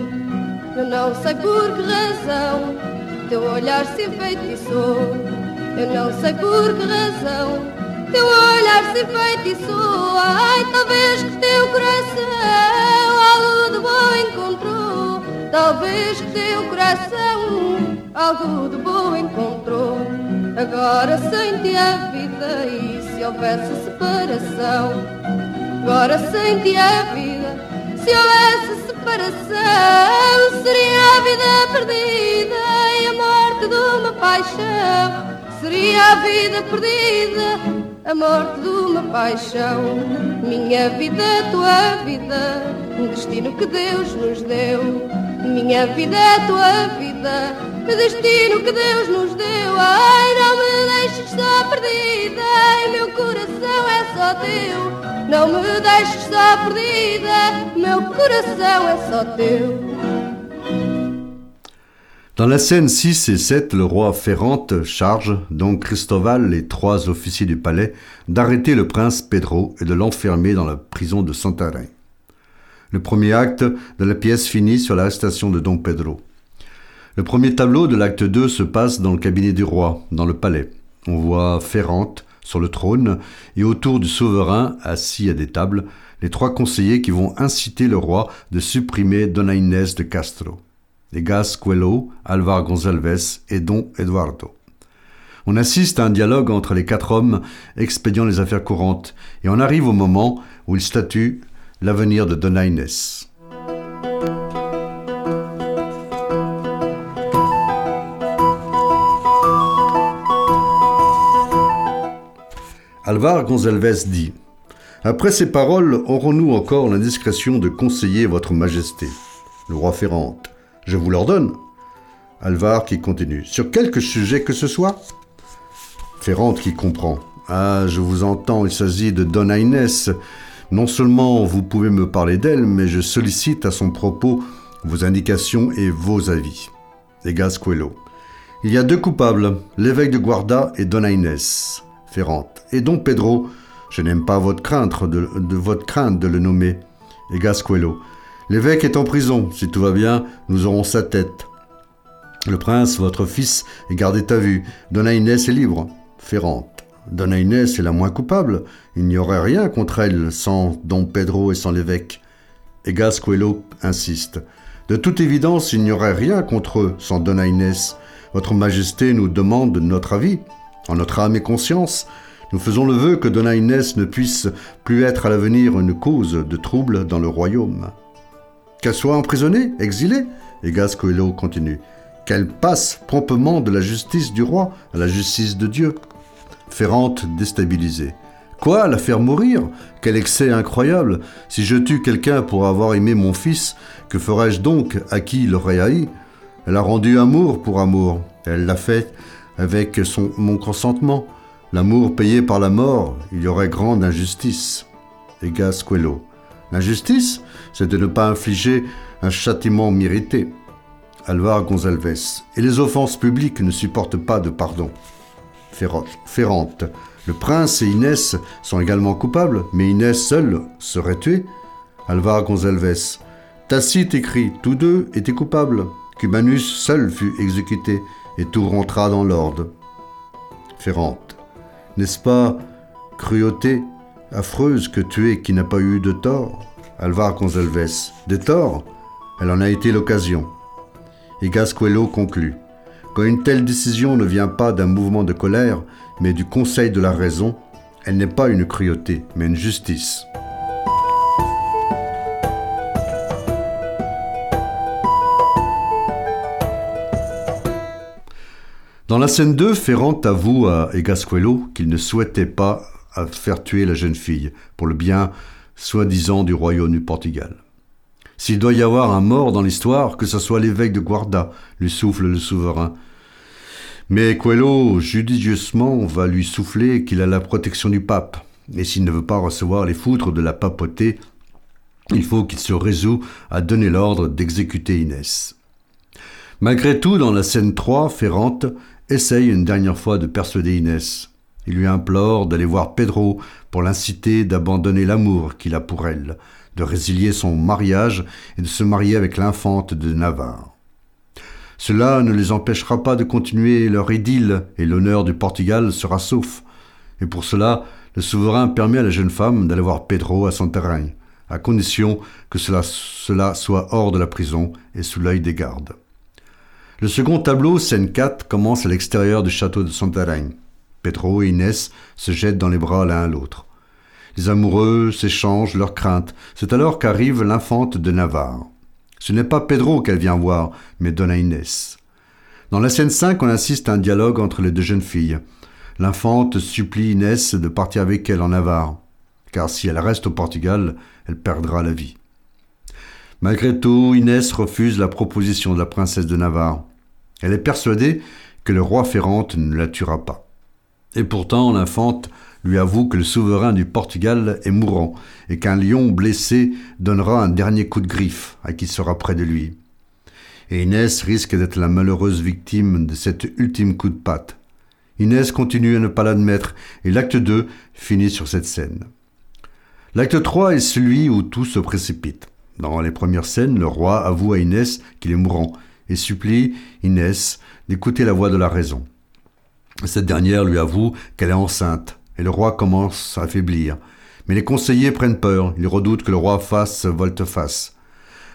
eu não sei por que razão, teu olhar se enfeitiçou, eu não sei por que razão. Teu olhar se enfeitiçou, ai, talvez que teu coração algo de bom encontrou. Talvez que teu coração algo de bom encontrou. Agora sem ti a vida e se houvesse separação. Agora sem ti a vida, se houvesse separação, seria a vida perdida e a morte. morte de uma paixão seria a vida perdida, a morte de uma paixão. Minha vida, tua vida, um destino que Deus nos deu. Minha vida, tua vida, o destino que Deus nos deu. Ai, não me deixes só perdida, ai, meu coração é só teu. Não me deixes só perdida, meu coração é só teu. Dans la scène 6 et 7, le roi Ferrante charge, dont Cristoval et trois officiers du palais, d'arrêter le prince Pedro et de l'enfermer dans la prison de Santarém. Le premier acte de la pièce finit sur l'arrestation de don Pedro. Le premier tableau de l'acte 2 se passe dans le cabinet du roi, dans le palais. On voit Ferrante sur le trône et autour du souverain, assis à des tables, les trois conseillers qui vont inciter le roi de supprimer Dona Inès de Castro. Egas Coelho, Alvaro Gonzalvez et Don Eduardo. On assiste à un dialogue entre les quatre hommes expédiant les affaires courantes et on arrive au moment où ils statuent l'avenir de Dona Inés. Alvaro Gonzalvez dit « Après ces paroles, aurons-nous encore l'indiscrétion de conseiller votre majesté ?» Le roi Ferrante. « Je vous l'ordonne. » Alvar qui continue. « Sur quelque sujet que ce soit ?» Ferrante qui comprend. « Ah, je vous entends, il s'agit de Dona Inés. Non seulement vous pouvez me parler d'elle, mais je sollicite à son propos vos indications et vos avis. » Egas Coelho. « Il y a deux coupables, l'évêque de Guarda et Dona Inés. » Ferrante. « Et don Pedro, je n'aime pas votre crainte de le nommer. » Egas Coelho. « L'évêque est en prison. Si tout va bien, nous aurons sa tête. Le prince, votre fils, est gardé à vue. Dona Inés est libre. » Ferrante. « Dona Inés est la moins coupable. Il n'y aurait rien contre elle sans don Pedro et sans l'évêque. » Egas Coelho insiste. « De toute évidence, il n'y aurait rien contre eux sans Dona Inés. Votre majesté nous demande notre avis. En notre âme et conscience, nous faisons le vœu que Dona Inés ne puisse plus être à l'avenir une cause de trouble dans le royaume. » Qu'elle soit emprisonnée, exilée, Egas Coelho continue. Qu'elle passe promptement de la justice du roi à la justice de Dieu. Ferrante déstabilisée. Quoi, la faire mourir ? Quel excès incroyable ! Si je tue quelqu'un pour avoir aimé mon fils, que ferais-je donc à qui l'aurait haï ? Elle a rendu amour pour amour. Elle l'a fait avec mon consentement. L'amour payé par la mort, il y aurait grande injustice. Egas Coelho. L'injustice, c'est de ne pas infliger un châtiment mérité. Alvaro Gonzalvez. Et les offenses publiques ne supportent pas de pardon. Ferrante. Le prince et Inès sont également coupables, mais Inès seule serait tuée. Alvaro Gonzalvez. Tacite écrit, tous deux étaient coupables. Cumanus seul fut exécuté et tout rentra dans l'ordre. Ferrante. N'est-ce pas cruauté ? Affreuse que tuer qui n'a pas eu de tort. Alvaro Gonzalvez. Des torts ? Elle en a été l'occasion. Egas Coelho conclut. Quand une telle décision ne vient pas d'un mouvement de colère, mais du conseil de la raison, elle n'est pas une cruauté, mais une justice. Dans la scène 2, Ferrante avoue à Egas Coelho qu'il ne souhaitait pas à faire tuer la jeune fille, pour le bien soi-disant du royaume du Portugal. S'il doit y avoir un mort dans l'histoire, que ce soit l'évêque de Guarda, lui souffle le souverain. Mais Coelho, judicieusement, va lui souffler qu'il a la protection du pape, et s'il ne veut pas recevoir les foudres de la papauté, il faut qu'il se résout à donner l'ordre d'exécuter Inès. Malgré tout, dans la scène 3, Ferrante essaye une dernière fois de persuader Inès. Il lui implore d'aller voir Pedro pour l'inciter d'abandonner l'amour qu'il a pour elle, de résilier son mariage et de se marier avec l'infante de Navarre. Cela ne les empêchera pas de continuer leur idylle et l'honneur du Portugal sera sauf. Et pour cela, le souverain permet à la jeune femme d'aller voir Pedro à Santarém, à condition que cela soit hors de la prison et sous l'œil des gardes. Le second tableau, scène 4, commence à l'extérieur du château de Santarém. Pedro et Inès se jettent dans les bras l'un à l'autre. Les amoureux s'échangent leurs craintes. C'est alors qu'arrive l'infante de Navarre. Ce n'est pas Pedro qu'elle vient voir, mais Dona Inès. Dans la scène 5, on assiste à un dialogue entre les deux jeunes filles. L'infante supplie Inès de partir avec elle en Navarre, car si elle reste au Portugal, elle perdra la vie. Malgré tout, Inès refuse la proposition de la princesse de Navarre. Elle est persuadée que le roi Ferrante ne la tuera pas. Et pourtant, l'infante lui avoue que le souverain du Portugal est mourant et qu'un lion blessé donnera un dernier coup de griffe à qui sera près de lui. Et Inès risque d'être la malheureuse victime de cet ultime coup de patte. Inès continue à ne pas l'admettre et l'acte 2 finit sur cette scène. L'acte 3 est celui où tout se précipite. Dans les premières scènes, le roi avoue à Inès qu'il est mourant et supplie Inès d'écouter la voix de la raison. Cette dernière lui avoue qu'elle est enceinte et le roi commence à affaiblir. Mais les conseillers prennent peur, ils redoutent que le roi fasse volte-face.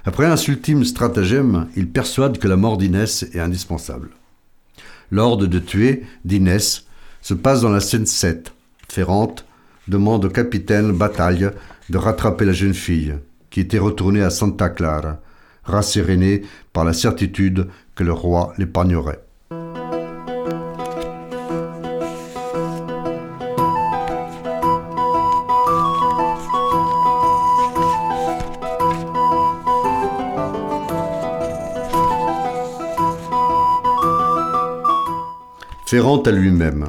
Après un ultime stratagème, ils persuadent que la mort d'Inès est indispensable. L'ordre de tuer d'Inès se passe dans la scène 7. Ferrante demande au capitaine Bataille de rattraper la jeune fille, qui était retournée à Santa Clara, rassérénée par la certitude que le roi l'épargnerait. Ferrante à lui-même.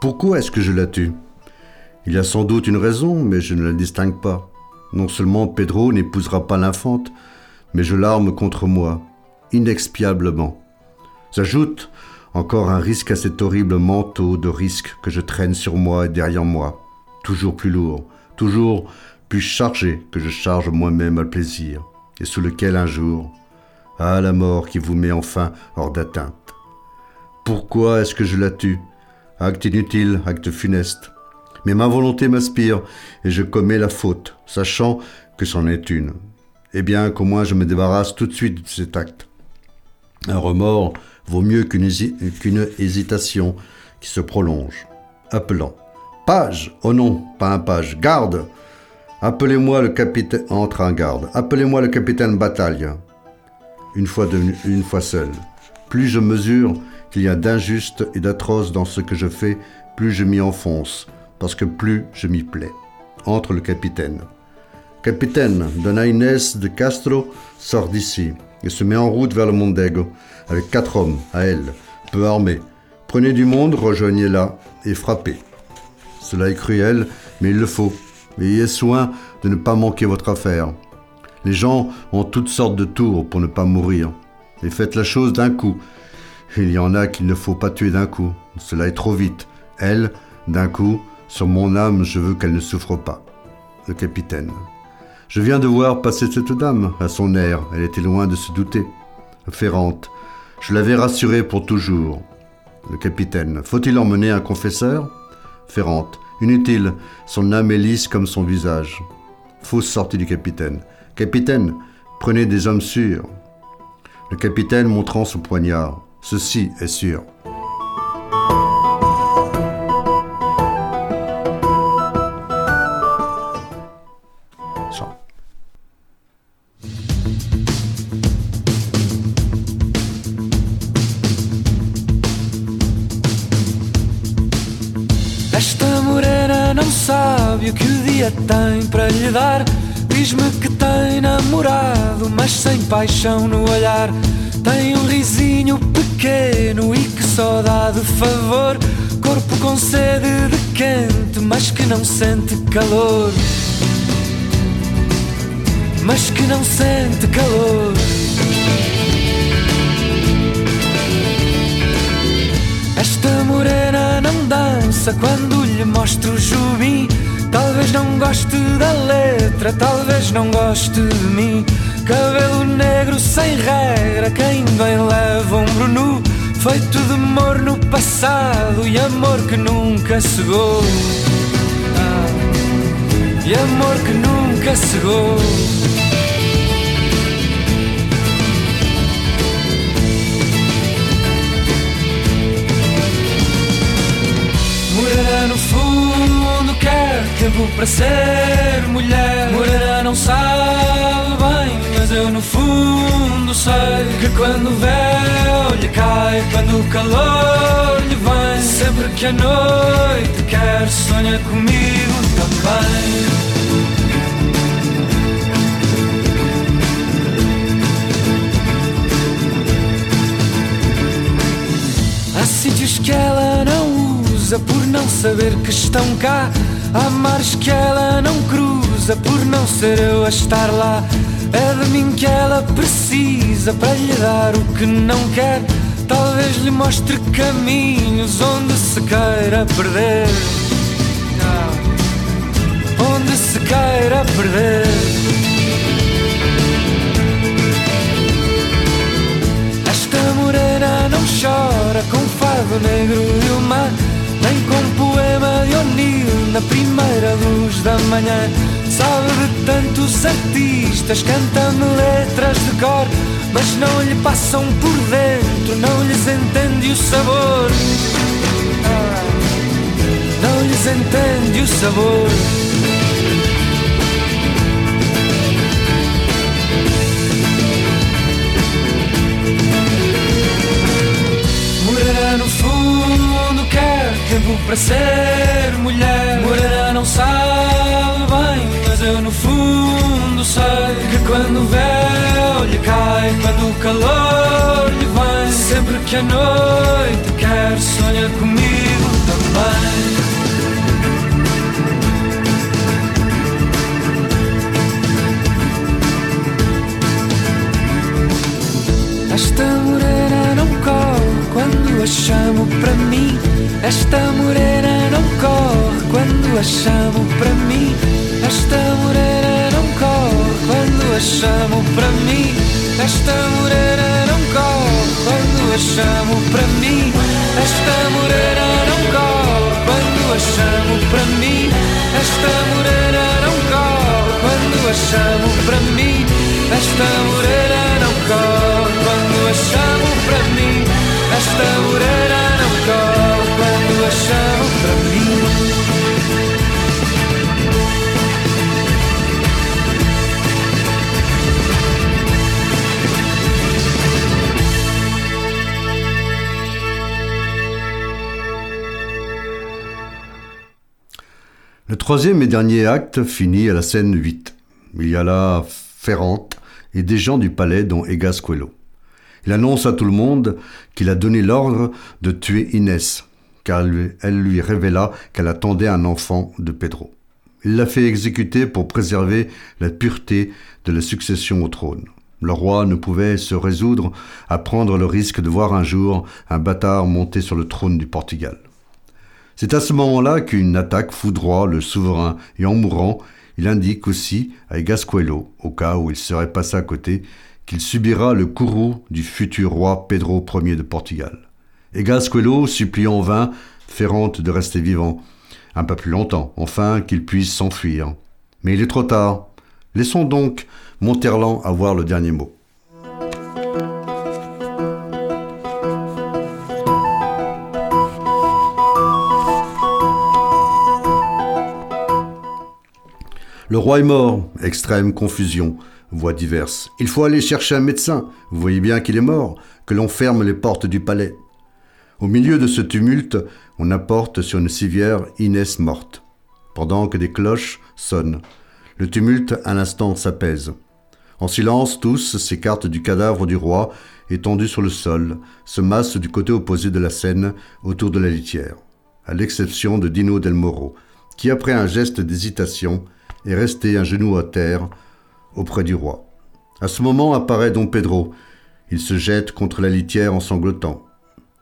Pourquoi est-ce que je la tue ? Il y a sans doute une raison, mais je ne la distingue pas. Non seulement Pedro n'épousera pas l'infante, mais je l'arme contre moi, inexpiablement. J'ajoute encore un risque à cet horrible manteau de risques que je traîne sur moi et derrière moi, toujours plus lourd, toujours plus chargé que je charge moi-même à plaisir, et sous lequel un jour, ah la mort qui vous met enfin hors d'atteinte. Pourquoi est-ce que je la tue ? Acte inutile, acte funeste. Mais ma volonté m'aspire et je commets la faute, sachant que c'en est une. Eh bien, qu'au moins je me débarrasse tout de suite de cet acte. Un remords vaut mieux qu'une hésitation qui se prolonge. Appelant. Page ! Oh non, pas un page. Garde ! Appelez-moi le capitaine... Entre un garde. Appelez-moi le capitaine Bataille. Une fois seul. Plus je mesure... qu'il y a d'injuste et d'atroce dans ce que je fais, plus je m'y enfonce, parce que plus je m'y plais. Entre le capitaine. Capitaine, Dona Inès de Castro sort d'ici et se met en route vers le Mondego, avec 4 hommes, à elle, peu armés. Prenez du monde, rejoignez-la et frappez. Cela est cruel, mais il le faut. Ayez soin de ne pas manquer votre affaire. Les gens ont toutes sortes de tours pour ne pas mourir. Et faites la chose d'un coup. Il y en a qu'il ne faut pas tuer d'un coup, cela est trop vite. Elle, d'un coup, sur mon âme, je veux qu'elle ne souffre pas. Le capitaine. Je viens de voir passer cette dame, à son air, elle était loin de se douter. Ferrante. Je l'avais rassurée pour toujours. Le capitaine. Faut-il emmener un confesseur ? Ferrante. Inutile, son âme est lisse comme son visage. Fausse sortie du capitaine. Capitaine, prenez des hommes sûrs. Le capitaine montrant son poignard. Ceci est sûr. Esta morena não sabe o que o dia tem para lhe dar. Diz-me que tem namorado, mas sem paixão no olhar. Tem risinho pequeno e que só dá de favor. Corpo com sede de quente, mas que não sente calor. Mas que não sente calor. Esta morena não dança quando lhe mostro o jubim. Talvez não goste da letra, talvez não goste de mim. Cabelo negro sem regra, quem bem leva ombro nu. Feito de amor no passado e amor que nunca cegou. Ah, e amor que nunca cegou. Morena no fundo quer Tempo para ser mulher, morena não sabe bem, mas eu no fundo sei que quando o véu lhe cai, quando o calor lhe vem, sempre que a noite quer, sonha comigo também. Há sítios que ela não usa por não saber que estão cá. Há mares que ela não cruza por não ser eu a estar lá. É de mim que ela precisa para lhe dar o que não quer. Talvez lhe mostre caminhos onde se queira perder. Onde se queira perder. Não chora com fado negro e o mar, nem com poema de O'Neill na primeira luz da manhã. Sabe de tantos artistas cantando letras de cor, mas não lhe passam por dentro, não lhes entende o sabor. Não lhes entende o sabor. Morena no fundo quer tempo para ser mulher. Morena não sabe bem, mas eu no fundo sei que quando o véu lhe cai, quando o calor lhe vem, sempre que a noite quer, sonha comigo também. Esta morena não corre quando a chamo para mim. Esta morena não corre quando a chamo para mim. Esta morena não corre quando a chamo para mim. Esta morena não corre quando a chamo para mim. Esta morena não corre quando a chamo para mim. Esta morena não corre quando a chamo para mim. Esta morena não corre quando a chamo para mim. Esta morena não corre quando a chamo para mim. Le troisième et dernier acte finit à la scène 8. Il y a là Ferrante et des gens du palais dont Egas Coelho. Il annonce à tout le monde qu'il a donné l'ordre de tuer Inès, car elle lui révéla qu'elle attendait un enfant de Pedro. Il l'a fait exécuter pour préserver la pureté de la succession au trône. Le roi ne pouvait se résoudre à prendre le risque de voir un jour un bâtard monter sur le trône du Portugal. C'est à ce moment-là qu'une attaque foudroie le souverain et en mourant, il indique aussi à Egas Coelho, au cas où il serait passé à côté, qu'il subira le courroux du futur roi Pedro Ier de Portugal. Egas Coelho supplie en vain Ferrante de rester vivant, un peu plus longtemps, enfin qu'il puisse s'enfuir. Mais il est trop tard. Laissons donc Montherlant avoir le dernier mot. Le roi est mort, extrême confusion, voix diverses. Il faut aller chercher un médecin, vous voyez bien qu'il est mort, que l'on ferme les portes du palais. Au milieu de ce tumulte, on apporte sur une civière Inès morte, pendant que des cloches sonnent. Le tumulte un instant s'apaise. En silence, tous s'écartent du cadavre du roi, étendu sur le sol, se massent du côté opposé de la scène, autour de la litière, à l'exception de Dino Del Moro, qui après un geste d'hésitation, est resté un genou à terre auprès du roi. À ce moment apparaît don Pedro. Il se jette contre la litière en sanglotant.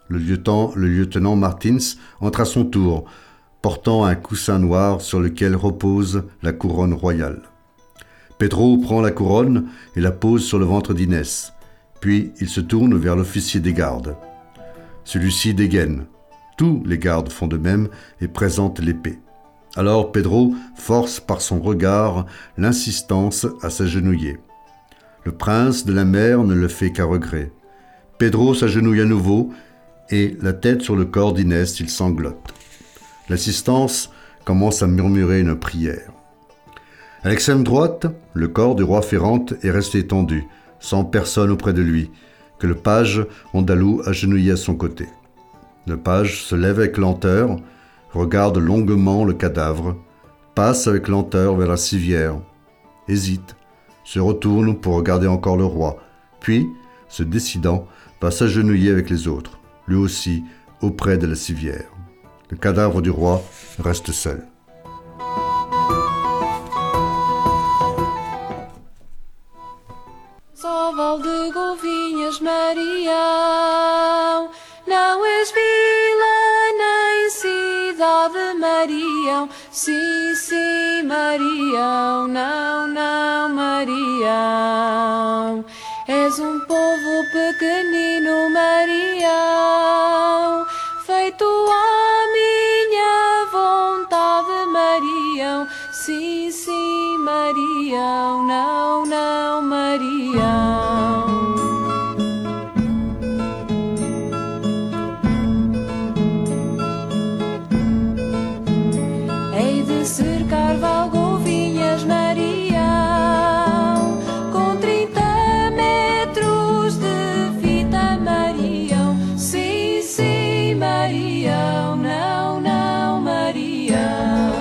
Le lieutenant Martins entre à son tour, portant un coussin noir sur lequel repose la couronne royale. Pedro prend la couronne et la pose sur le ventre d'Inès. Puis il se tourne vers l'officier des gardes. Celui-ci dégaine. Tous les gardes font de même et présentent l'épée. Alors Pedro force par son regard l'insistance à s'agenouiller. Le prince de la mer ne le fait qu'à regret. Pedro s'agenouille à nouveau et, la tête sur le corps d'Inès, il sanglote. L'assistance commence à murmurer une prière. À l'extrême droite, le corps du roi Ferrante est resté étendu, sans personne auprès de lui, que le page andalou agenouillé à son côté. Le page se lève avec lenteur, regarde longuement le cadavre, passe avec lenteur vers la civière, hésite, se retourne pour regarder encore le roi, puis, se décidant, va s'agenouiller avec les autres, lui aussi auprès de la civière. Le cadavre du roi reste seul. Só val de Golfinhas, Marião, não és vila nem cidade, Marião. Sim, sim, Marião, não, não, Marião. És povo pequenino, Marião, feito à minha vontade, Marião. Sim, sim, Marião, não, não, Marião. Hei de cercar Valgovinhas, Marião, com 30 metros de fita, Marião. Sim, sim, Marião, não, não, Marião.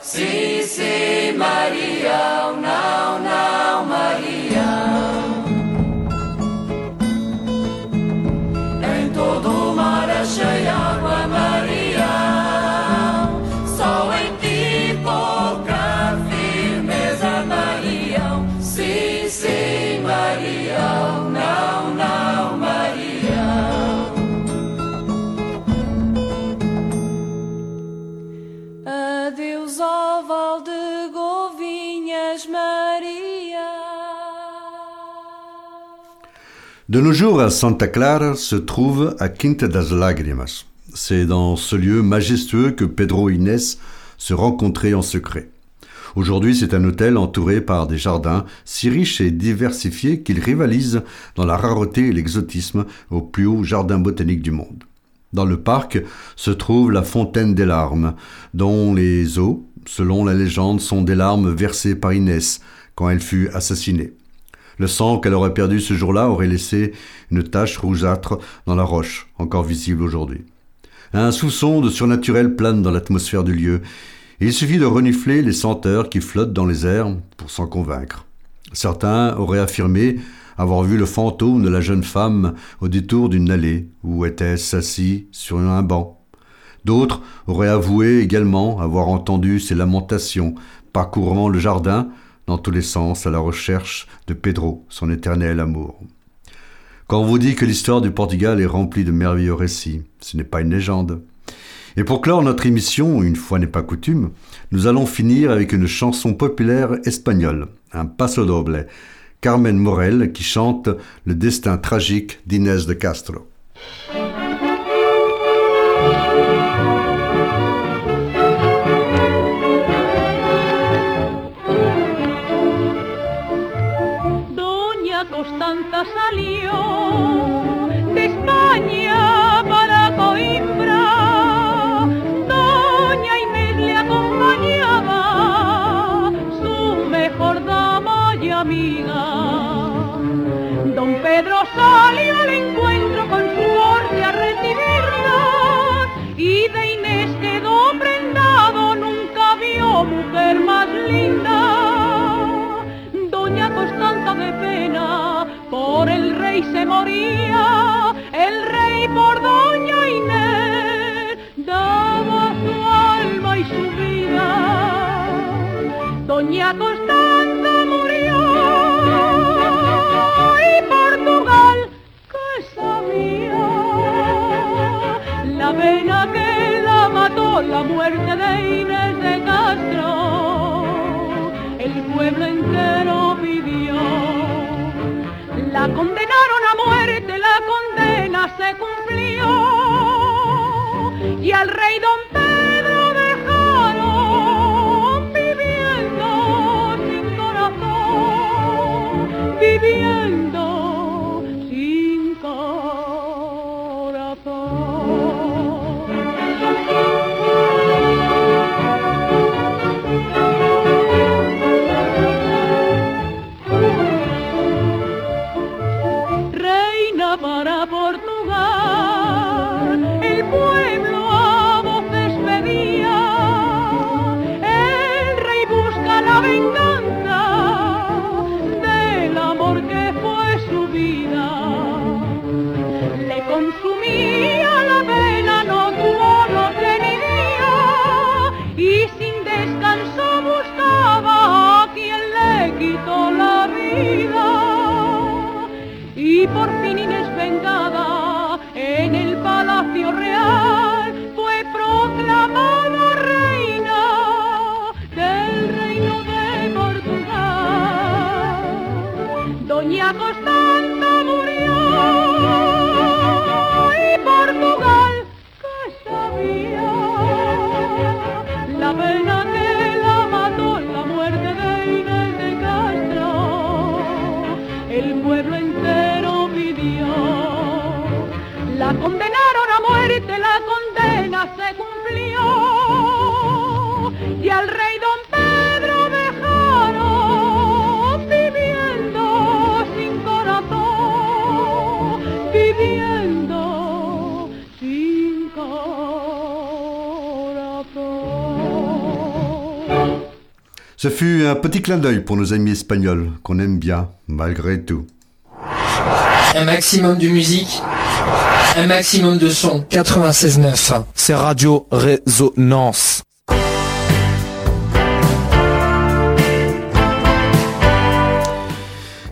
Sim, sim, Marião, não, não, Marião. Em todo o mar achei água, Marião. Só em ti pouca firmeza, Marião. Sim, sim, Marião, não, não, Marião. Adeus, ó. De nos jours, à Santa Clara se trouve à Quinta das Lágrimas. C'est dans ce lieu majestueux que Pedro et Inès se rencontraient en secret. Aujourd'hui, c'est un hôtel entouré par des jardins si riches et diversifiés qu'ils rivalisent dans la rareté et l'exotisme au plus haut jardin botanique du monde. Dans le parc se trouve la Fontaine des Larmes, dont les eaux, selon la légende, sont des larmes versées par Inès quand elle fut assassinée. Le sang qu'elle aurait perdu ce jour-là aurait laissé une tache rougeâtre dans la roche, encore visible aujourd'hui. Un soupçon de surnaturel plane dans l'atmosphère du lieu, et il suffit de renifler les senteurs qui flottent dans les airs pour s'en convaincre. Certains auraient affirmé avoir vu le fantôme de la jeune femme au détour d'une allée où était assis sur un banc. D'autres auraient avoué également avoir entendu ses lamentations parcourant le jardin, dans tous les sens, à la recherche de Pedro, son éternel amour. Quand on vous dit que l'histoire du Portugal est remplie de merveilleux récits, ce n'est pas une légende. Et pour clore notre émission, une fois n'est pas coutume, nous allons finir avec une chanson populaire espagnole, un paso doble, Carmen Morel, qui chante le destin tragique d'Inès de Castro. Salió de España para Coimbra, doña Inés le acompañaba rey se moría, el rey por doña Inés daba su alma y su vida. Doña Constanza murió y Portugal, ¿qué sabía? La pena que la mató la muerte de Inés de Castro, el pueblo entero pidió. La condenaron a muerte, la condena se cumplió y al rey don Pedro dejaron viviendo sin corazón, viviendo sin corazón. Por fin Inés vengada en el Palacio Real fue proclamada reina del Reino de Portugal. Doña Constanza murió y Portugal, ¿qué sabía? La pena que la mató la muerte de Inés de Castro, el pueblo entero. La condenaron a muerte, la condena se cumplió y al rey don Pedro dejaron viviendo sin corazón, viviendo sin corazón. Ce fut un petit clin d'œil pour nos amis espagnols qu'on aime bien malgré tout. Un maximum de musique, un maximum de son. 96.9, c'est Radio Résonance.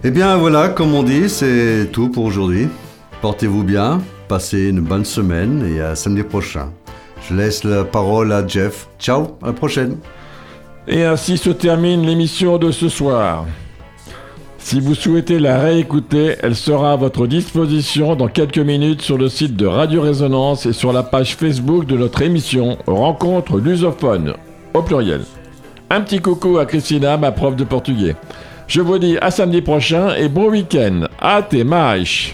Et bien voilà, comme on dit, c'est tout pour aujourd'hui. Portez-vous bien, passez une bonne semaine et à samedi prochain. Je laisse la parole à Jeff. Ciao, à la prochaine. Et ainsi se termine l'émission de ce soir. Si vous souhaitez la réécouter, elle sera à votre disposition dans quelques minutes sur le site de Radio Résonance et sur la page Facebook de notre émission Rencontres Lusophones, au pluriel. Un petit coucou à Christina, ma prof de portugais. Je vous dis à samedi prochain et bon week-end. Até mais.